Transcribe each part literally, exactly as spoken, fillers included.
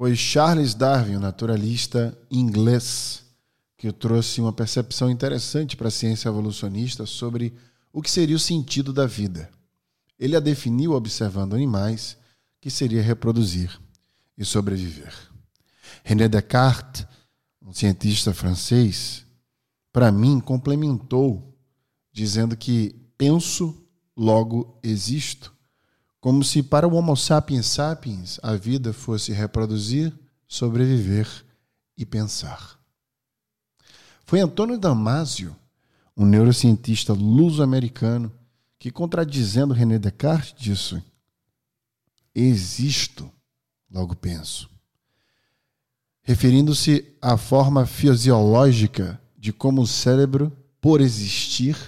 Foi Charles Darwin, um naturalista inglês, que trouxe uma percepção interessante para a ciência evolucionista sobre o que seria o sentido da vida. Ele a definiu observando animais, que seria reproduzir e sobreviver. René Descartes, um cientista francês, para mim complementou, dizendo que penso, logo existo, como se para o Homo sapiens sapiens a vida fosse reproduzir, sobreviver e pensar. Foi Antônio Damásio, um neurocientista luso-americano, que, contradizendo René Descartes, disse: existo, logo penso, referindo-se à forma fisiológica de como o cérebro, por existir,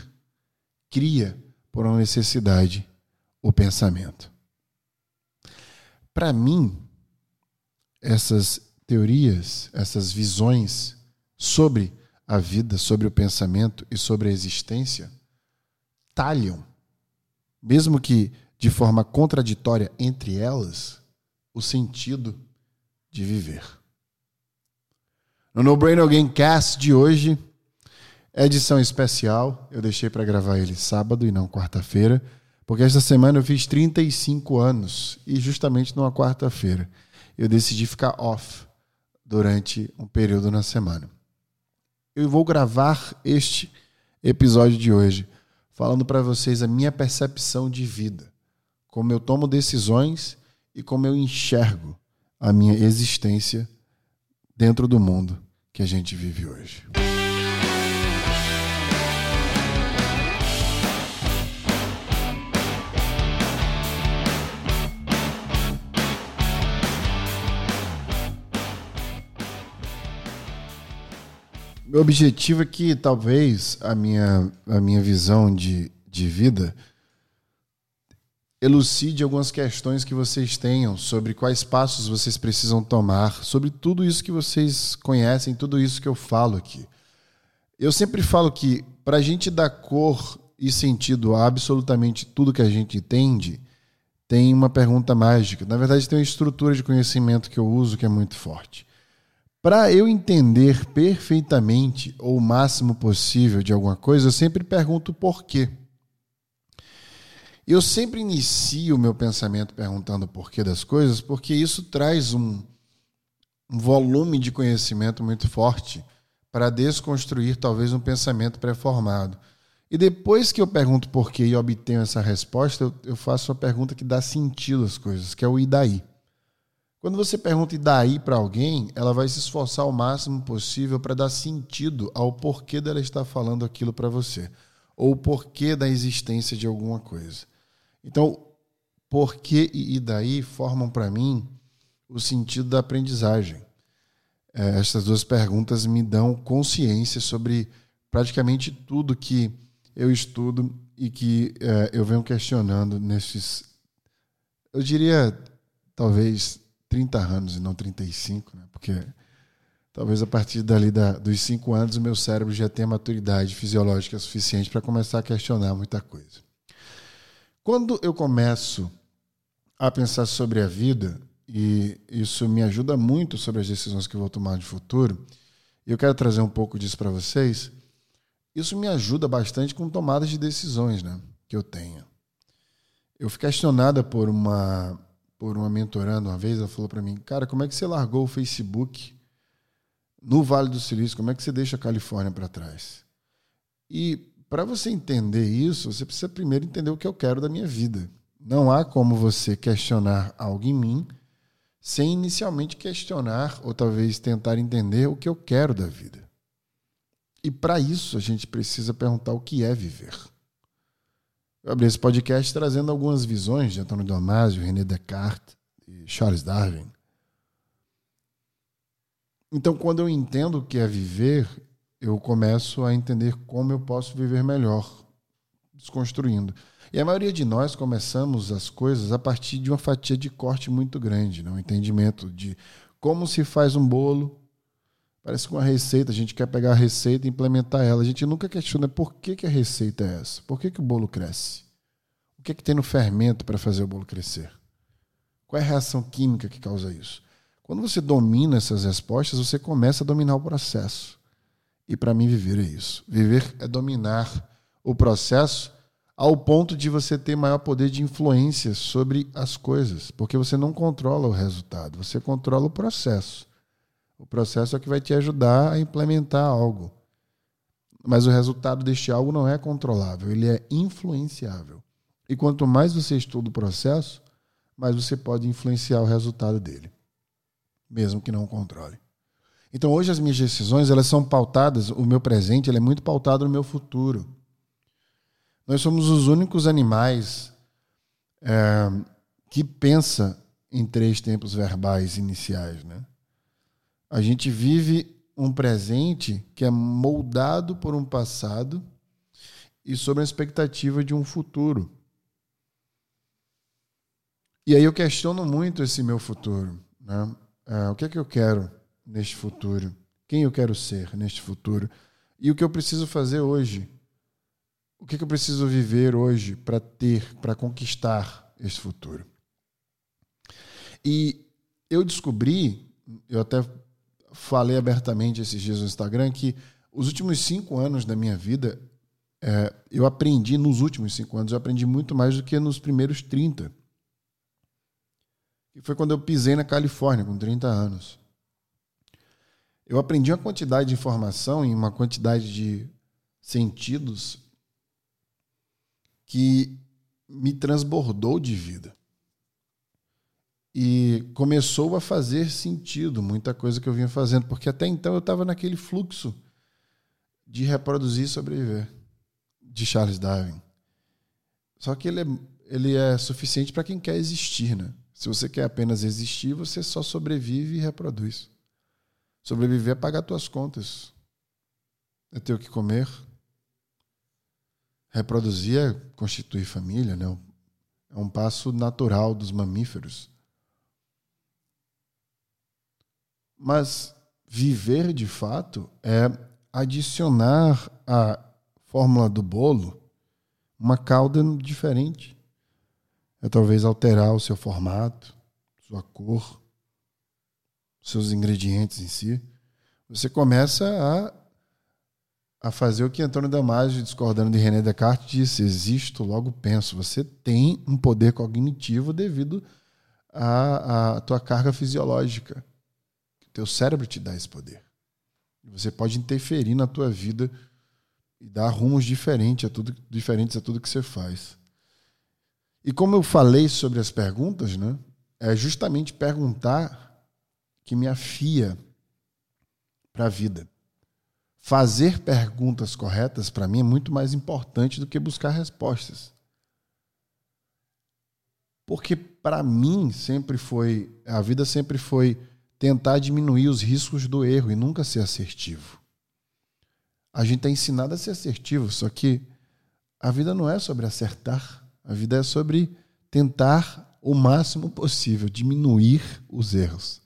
cria, por uma necessidade, o pensamento. Para mim, essas teorias, essas visões sobre a vida, sobre o pensamento e sobre a existência, talham, mesmo que de forma contraditória entre elas, o sentido de viver. No No Brain Again Cast de hoje, edição especial, eu deixei para gravar ele sábado e não quarta-feira, porque esta semana eu fiz trinta e cinco anos e justamente numa quarta-feira eu decidi ficar off durante um período na semana. Eu vou gravar este episódio de hoje falando para vocês a minha percepção de vida, como eu tomo decisões e como eu enxergo a minha existência dentro do mundo que a gente vive hoje. Meu objetivo é que talvez a minha, a minha visão de, de vida elucide algumas questões que vocês tenham sobre quais passos vocês precisam tomar, sobre tudo isso que vocês conhecem, tudo isso que eu falo aqui. Eu sempre falo que para a gente dar cor e sentido a absolutamente tudo que a gente entende, tem uma pergunta mágica. Na verdade, tem uma estrutura de conhecimento que eu uso que é muito forte. Para eu entender perfeitamente ou o máximo possível de alguma coisa, eu sempre pergunto por quê. Eu sempre inicio o meu pensamento perguntando o porquê das coisas, porque isso traz um, um volume de conhecimento muito forte para desconstruir talvez um pensamento pré-formado. E depois que eu pergunto porquê e obtenho essa resposta, eu, eu faço a pergunta que dá sentido às coisas, que é o e daí. Quando você pergunta e daí para alguém, ela vai se esforçar o máximo possível para dar sentido ao porquê dela estar falando aquilo para você, ou o porquê da existência de alguma coisa. Então, porquê e daí formam para mim o sentido da aprendizagem. É, essas duas perguntas me dão consciência sobre praticamente tudo que eu estudo e que é, eu venho questionando nesses, eu diria, talvez trinta anos e não trinta e cinco, né? Porque talvez a partir dali da, dos cinco anos o meu cérebro já tenha maturidade fisiológica suficiente para começar a questionar muita coisa. Quando eu começo a pensar sobre a vida, e isso me ajuda muito sobre as decisões que eu vou tomar no futuro, e eu quero trazer um pouco disso para vocês, isso me ajuda bastante com tomadas de decisões, né, que eu tenho. Eu fui questionada por uma... por uma mentorando uma vez, ela falou para mim: cara, como é que você largou o Facebook no Vale do Silício? Como é que você deixa a Califórnia para trás? E para você entender isso, você precisa primeiro entender o que eu quero da minha vida. Não há como você questionar algo em mim sem inicialmente questionar ou talvez tentar entender o que eu quero da vida. E para isso a gente precisa perguntar o que é viver. Eu abri esse podcast trazendo algumas visões de Antônio Damásio, René Descartes e Charles Darwin. Então, quando eu entendo o que é viver, eu começo a entender como eu posso viver melhor, desconstruindo. E a maioria de nós começamos as coisas a partir de uma fatia de corte muito grande, né? Um entendimento de como se faz um bolo. Parece que uma receita, a gente quer pegar a receita e implementar ela. A gente nunca questiona por que, que a receita é essa, por que, que o bolo cresce, o que, é que tem no fermento para fazer o bolo crescer, qual é a reação química que causa isso, Quando você domina essas respostas, você começa a dominar o processo. E para mim viver é isso. Viver é dominar o processo ao ponto de você ter maior poder de influência sobre as coisas, porque você não controla o resultado, você controla o processo. O processo é que vai te ajudar a implementar algo. Mas o resultado deste algo não é controlável, ele é influenciável. E quanto mais você estuda o processo, mais você pode influenciar o resultado dele, mesmo que não o controle. Então hoje as minhas decisões, elas são pautadas, o meu presente, ele é muito pautado no meu futuro. Nós somos os únicos animais é, que pensa em três tempos verbais iniciais, né? A gente vive um presente que é moldado por um passado e sobre a expectativa de um futuro. E aí eu questiono muito esse meu futuro, né? É, o que é que eu quero neste futuro? Quem eu quero ser neste futuro? E o que eu preciso fazer hoje? O que eu preciso viver hoje para ter, para conquistar esse futuro? E eu descobri, eu até falei abertamente esses dias no Instagram, que os últimos cinco anos da minha vida, é, eu aprendi, nos últimos cinco anos, eu aprendi muito mais do que nos primeiros trinta. E foi quando eu pisei na Califórnia, com trinta anos. Eu aprendi uma quantidade de informação e uma quantidade de sentidos que me transbordou de vida. E começou a fazer sentido muita coisa que eu vinha fazendo, porque até então eu estava naquele fluxo de reproduzir e sobreviver, de Charles Darwin. Só que ele é, ele é suficiente para quem quer existir, né? Se você quer apenas existir, você só sobrevive e reproduz. Sobreviver é pagar tuas contas, é ter o que comer. Reproduzir é constituir família, né? É um passo natural dos mamíferos. Mas viver, de fato, é adicionar à fórmula do bolo uma calda diferente. É talvez alterar o seu formato, sua cor, seus ingredientes em si. Você começa a a fazer o que Antônio Damásio, discordando de René Descartes, disse: existo, logo penso. Você tem um poder cognitivo devido à, à tua carga fisiológica. O teu cérebro te dá esse poder. Você pode interferir na tua vida e dar rumos diferentes a tudo, diferentes a tudo que você faz. E como eu falei sobre as perguntas, né, é justamente perguntar que me afia para a vida. Fazer perguntas corretas, para mim, é muito mais importante do que buscar respostas. Porque, para mim, sempre foi, a vida sempre foi tentar diminuir os riscos do erro e nunca ser assertivo. A gente é ensinado a ser assertivo, só que a vida não é sobre acertar. A vida é sobre tentar o máximo possível diminuir os erros.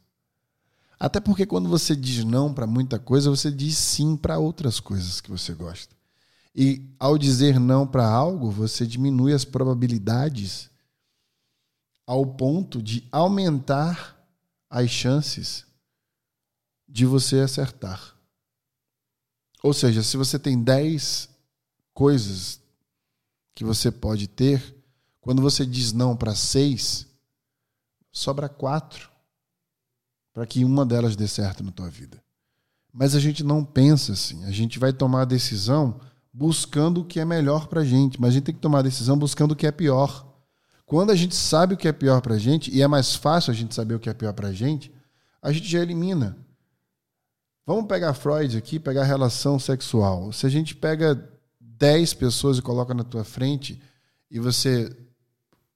Até porque quando você diz não para muita coisa, você diz sim para outras coisas que você gosta. E ao dizer não para algo, você diminui as probabilidades ao ponto de aumentar as chances de você acertar. Ou seja, se você tem dez coisas que você pode ter, quando você diz não para seis, sobra quatro. Para que uma delas dê certo na tua vida. Mas a gente não pensa assim. A gente vai tomar a decisão buscando o que é melhor para a gente, mas a gente tem que tomar a decisão buscando o que é pior. Quando a gente sabe o que é pior para a gente, e é mais fácil a gente saber o que é pior para a gente, a gente já elimina. Vamos pegar Freud aqui, pegar a relação sexual. Se a gente pega dez pessoas e coloca na tua frente e você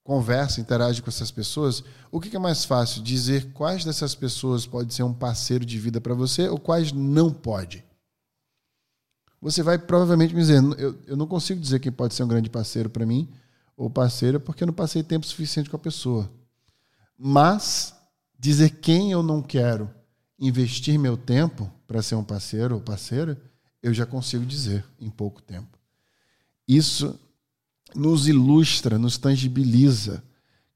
conversa, interage com essas pessoas, o que é mais fácil? Dizer quais dessas pessoas pode ser um parceiro de vida para você ou quais não pode. Você vai provavelmente me dizer, eu, eu não consigo dizer quem pode ser um grande parceiro para mim ou parceira porque eu não passei tempo suficiente com a pessoa. Mas dizer quem eu não quero investir meu tempo para ser um parceiro ou parceira, eu já consigo dizer em pouco tempo. Isso nos ilustra, nos tangibiliza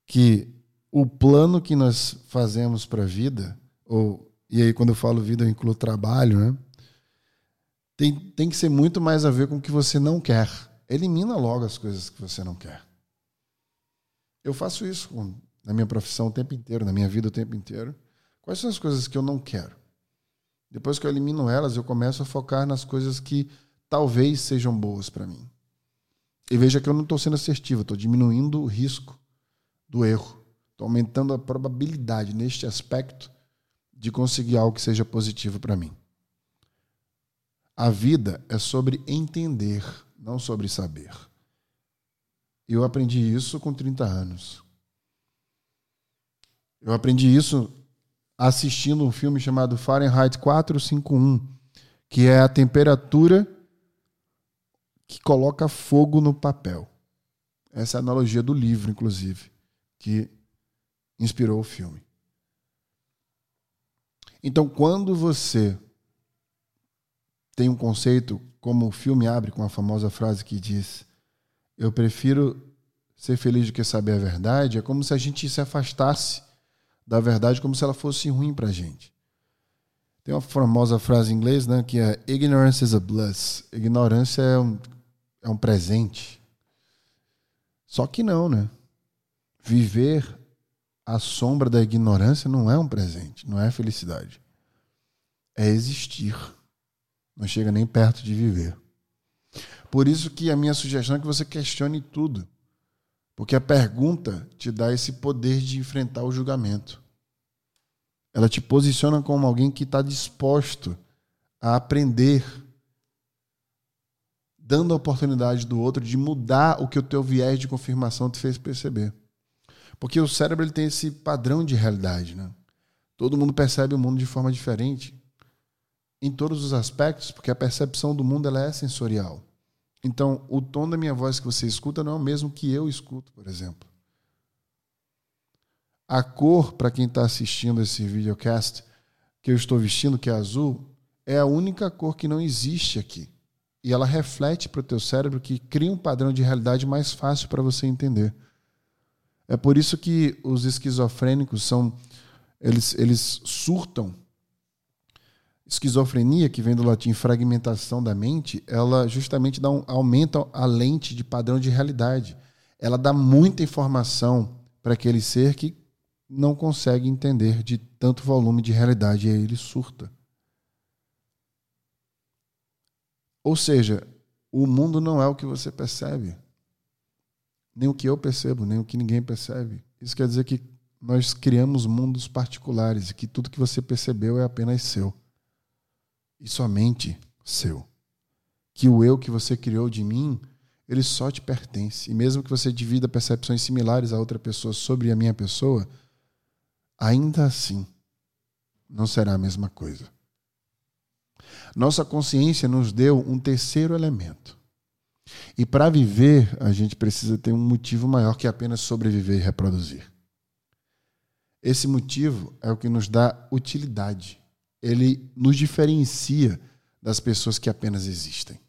que o plano que nós fazemos para a vida ou, e aí quando eu falo vida eu incluo trabalho, né? Tem, tem que ser muito mais a ver com o que você não quer. Elimina logo as coisas que você não quer. Eu faço isso com, na minha profissão o tempo inteiro, na minha vida o tempo inteiro. Quais são as coisas que eu não quero? Depois que eu elimino elas, eu começo a focar nas coisas que talvez sejam boas para mim. E veja que eu não estou sendo assertivo, estou diminuindo o risco do erro. Estou aumentando a probabilidade, neste aspecto, de conseguir algo que seja positivo para mim. A vida é sobre entender, não sobre saber. Eu aprendi isso com trinta anos. Eu aprendi isso assistindo um filme chamado Fahrenheit quatrocentos e cinquenta e um, que é a temperatura que coloca fogo no papel. Essa é a analogia do livro, inclusive, que inspirou o filme. Então, quando você tem um conceito, como o filme abre com a famosa frase que diz: eu prefiro ser feliz do que saber a verdade, é como se a gente se afastasse da verdade, como se ela fosse ruim pra gente. Tem uma famosa frase em inglês, né, que é ignorance is a bliss. Ignorância é um, é um presente. Só que não, né? Viver à sombra da ignorância não é um presente, não é felicidade. É existir. Não chega nem perto de viver. Por isso que a minha sugestão é que você questione tudo. Porque a pergunta te dá esse poder de enfrentar o julgamento. Ela te posiciona como alguém que está disposto a aprender, dando a oportunidade do outro de mudar o que o teu viés de confirmação te fez perceber. Porque o cérebro ele tem esse padrão de realidade, né? Todo mundo percebe o mundo de forma diferente, em todos os aspectos, porque a percepção do mundo ela é sensorial. Então, o tom da minha voz que você escuta não é o mesmo que eu escuto, por exemplo. A cor, para quem está assistindo esse videocast, que eu estou vestindo, que é azul, é a única cor que não existe aqui. E ela reflete para o teu cérebro, que cria um padrão de realidade mais fácil para você entender. É por isso que os esquizofrênicos são, eles, eles surtam. Esquizofrenia, que vem do latim fragmentação da mente, ela justamente dá um, aumenta a lente de padrão de realidade. Ela dá muita informação para aquele ser que não consegue entender de tanto volume de realidade, e aí ele surta. Ou seja, o mundo não é o que você percebe, nem o que eu percebo, nem o que ninguém percebe. Isso quer dizer que nós criamos mundos particulares e que tudo que você percebeu é apenas seu. E somente seu. Que o eu que você criou de mim, ele só te pertence. E mesmo que você divida percepções similares a outra pessoa sobre a minha pessoa, ainda assim não será a mesma coisa. Nossa consciência nos deu um terceiro elemento. E para viver, a gente precisa ter um motivo maior que apenas sobreviver e reproduzir. Esse motivo é o que nos dá utilidade. Ele nos diferencia das pessoas que apenas existem.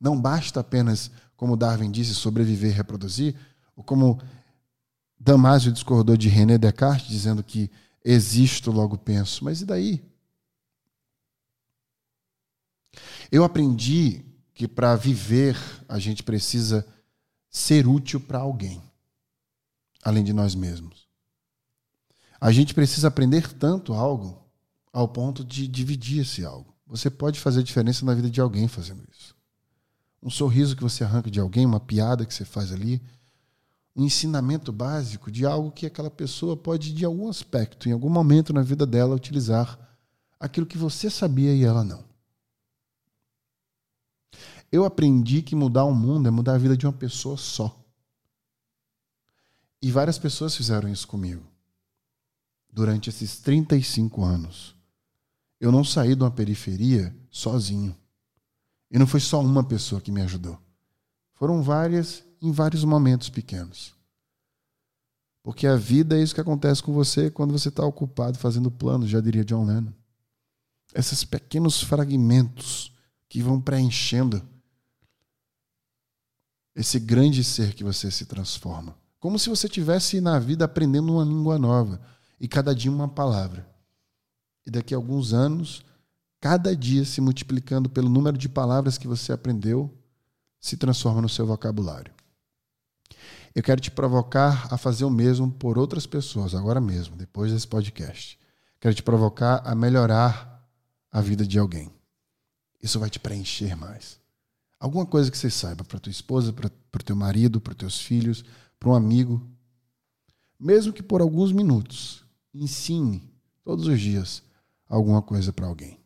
Não basta apenas, como Darwin disse, sobreviver e reproduzir, ou como Damásio discordou de René Descartes, dizendo que existo, logo penso. Mas e daí? Eu aprendi que para viver a gente precisa ser útil para alguém, além de nós mesmos. A gente precisa aprender tanto algo ao ponto de dividir esse algo. Você pode fazer diferença na vida de alguém fazendo isso. Um sorriso que você arranca de alguém, uma piada que você faz ali, um ensinamento básico de algo que aquela pessoa pode, de algum aspecto, em algum momento na vida dela, utilizar aquilo que você sabia e ela não. Eu aprendi que mudar o mundo é mudar a vida de uma pessoa só. E várias pessoas fizeram isso comigo durante esses trinta e cinco anos. Eu não saí de uma periferia sozinho. E não foi só uma pessoa que me ajudou. Foram várias, em vários momentos pequenos. Porque a vida é isso que acontece com você quando você está ocupado fazendo planos, já diria John Lennon. Esses pequenos fragmentos que vão preenchendo esse grande ser que você se transforma. Como se você estivesse na vida aprendendo uma língua nova. e cada dia uma palavra. E daqui a alguns anos, cada dia se multiplicando pelo número de palavras que você aprendeu, se transforma no seu vocabulário. Eu quero te provocar a fazer o mesmo por outras pessoas, agora mesmo, depois desse podcast. Quero te provocar a melhorar a vida de alguém. Isso vai te preencher mais. Alguma coisa que você saiba para tua esposa, para o teu marido, para os teus filhos, para um amigo. Mesmo que por alguns minutos, ensine todos os dias alguma coisa para alguém.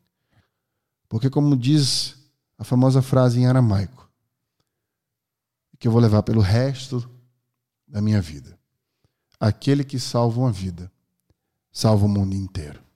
Porque, como diz a famosa frase em aramaico, que eu vou levar pelo resto da minha vida: aquele que salva uma vida, salva o mundo inteiro.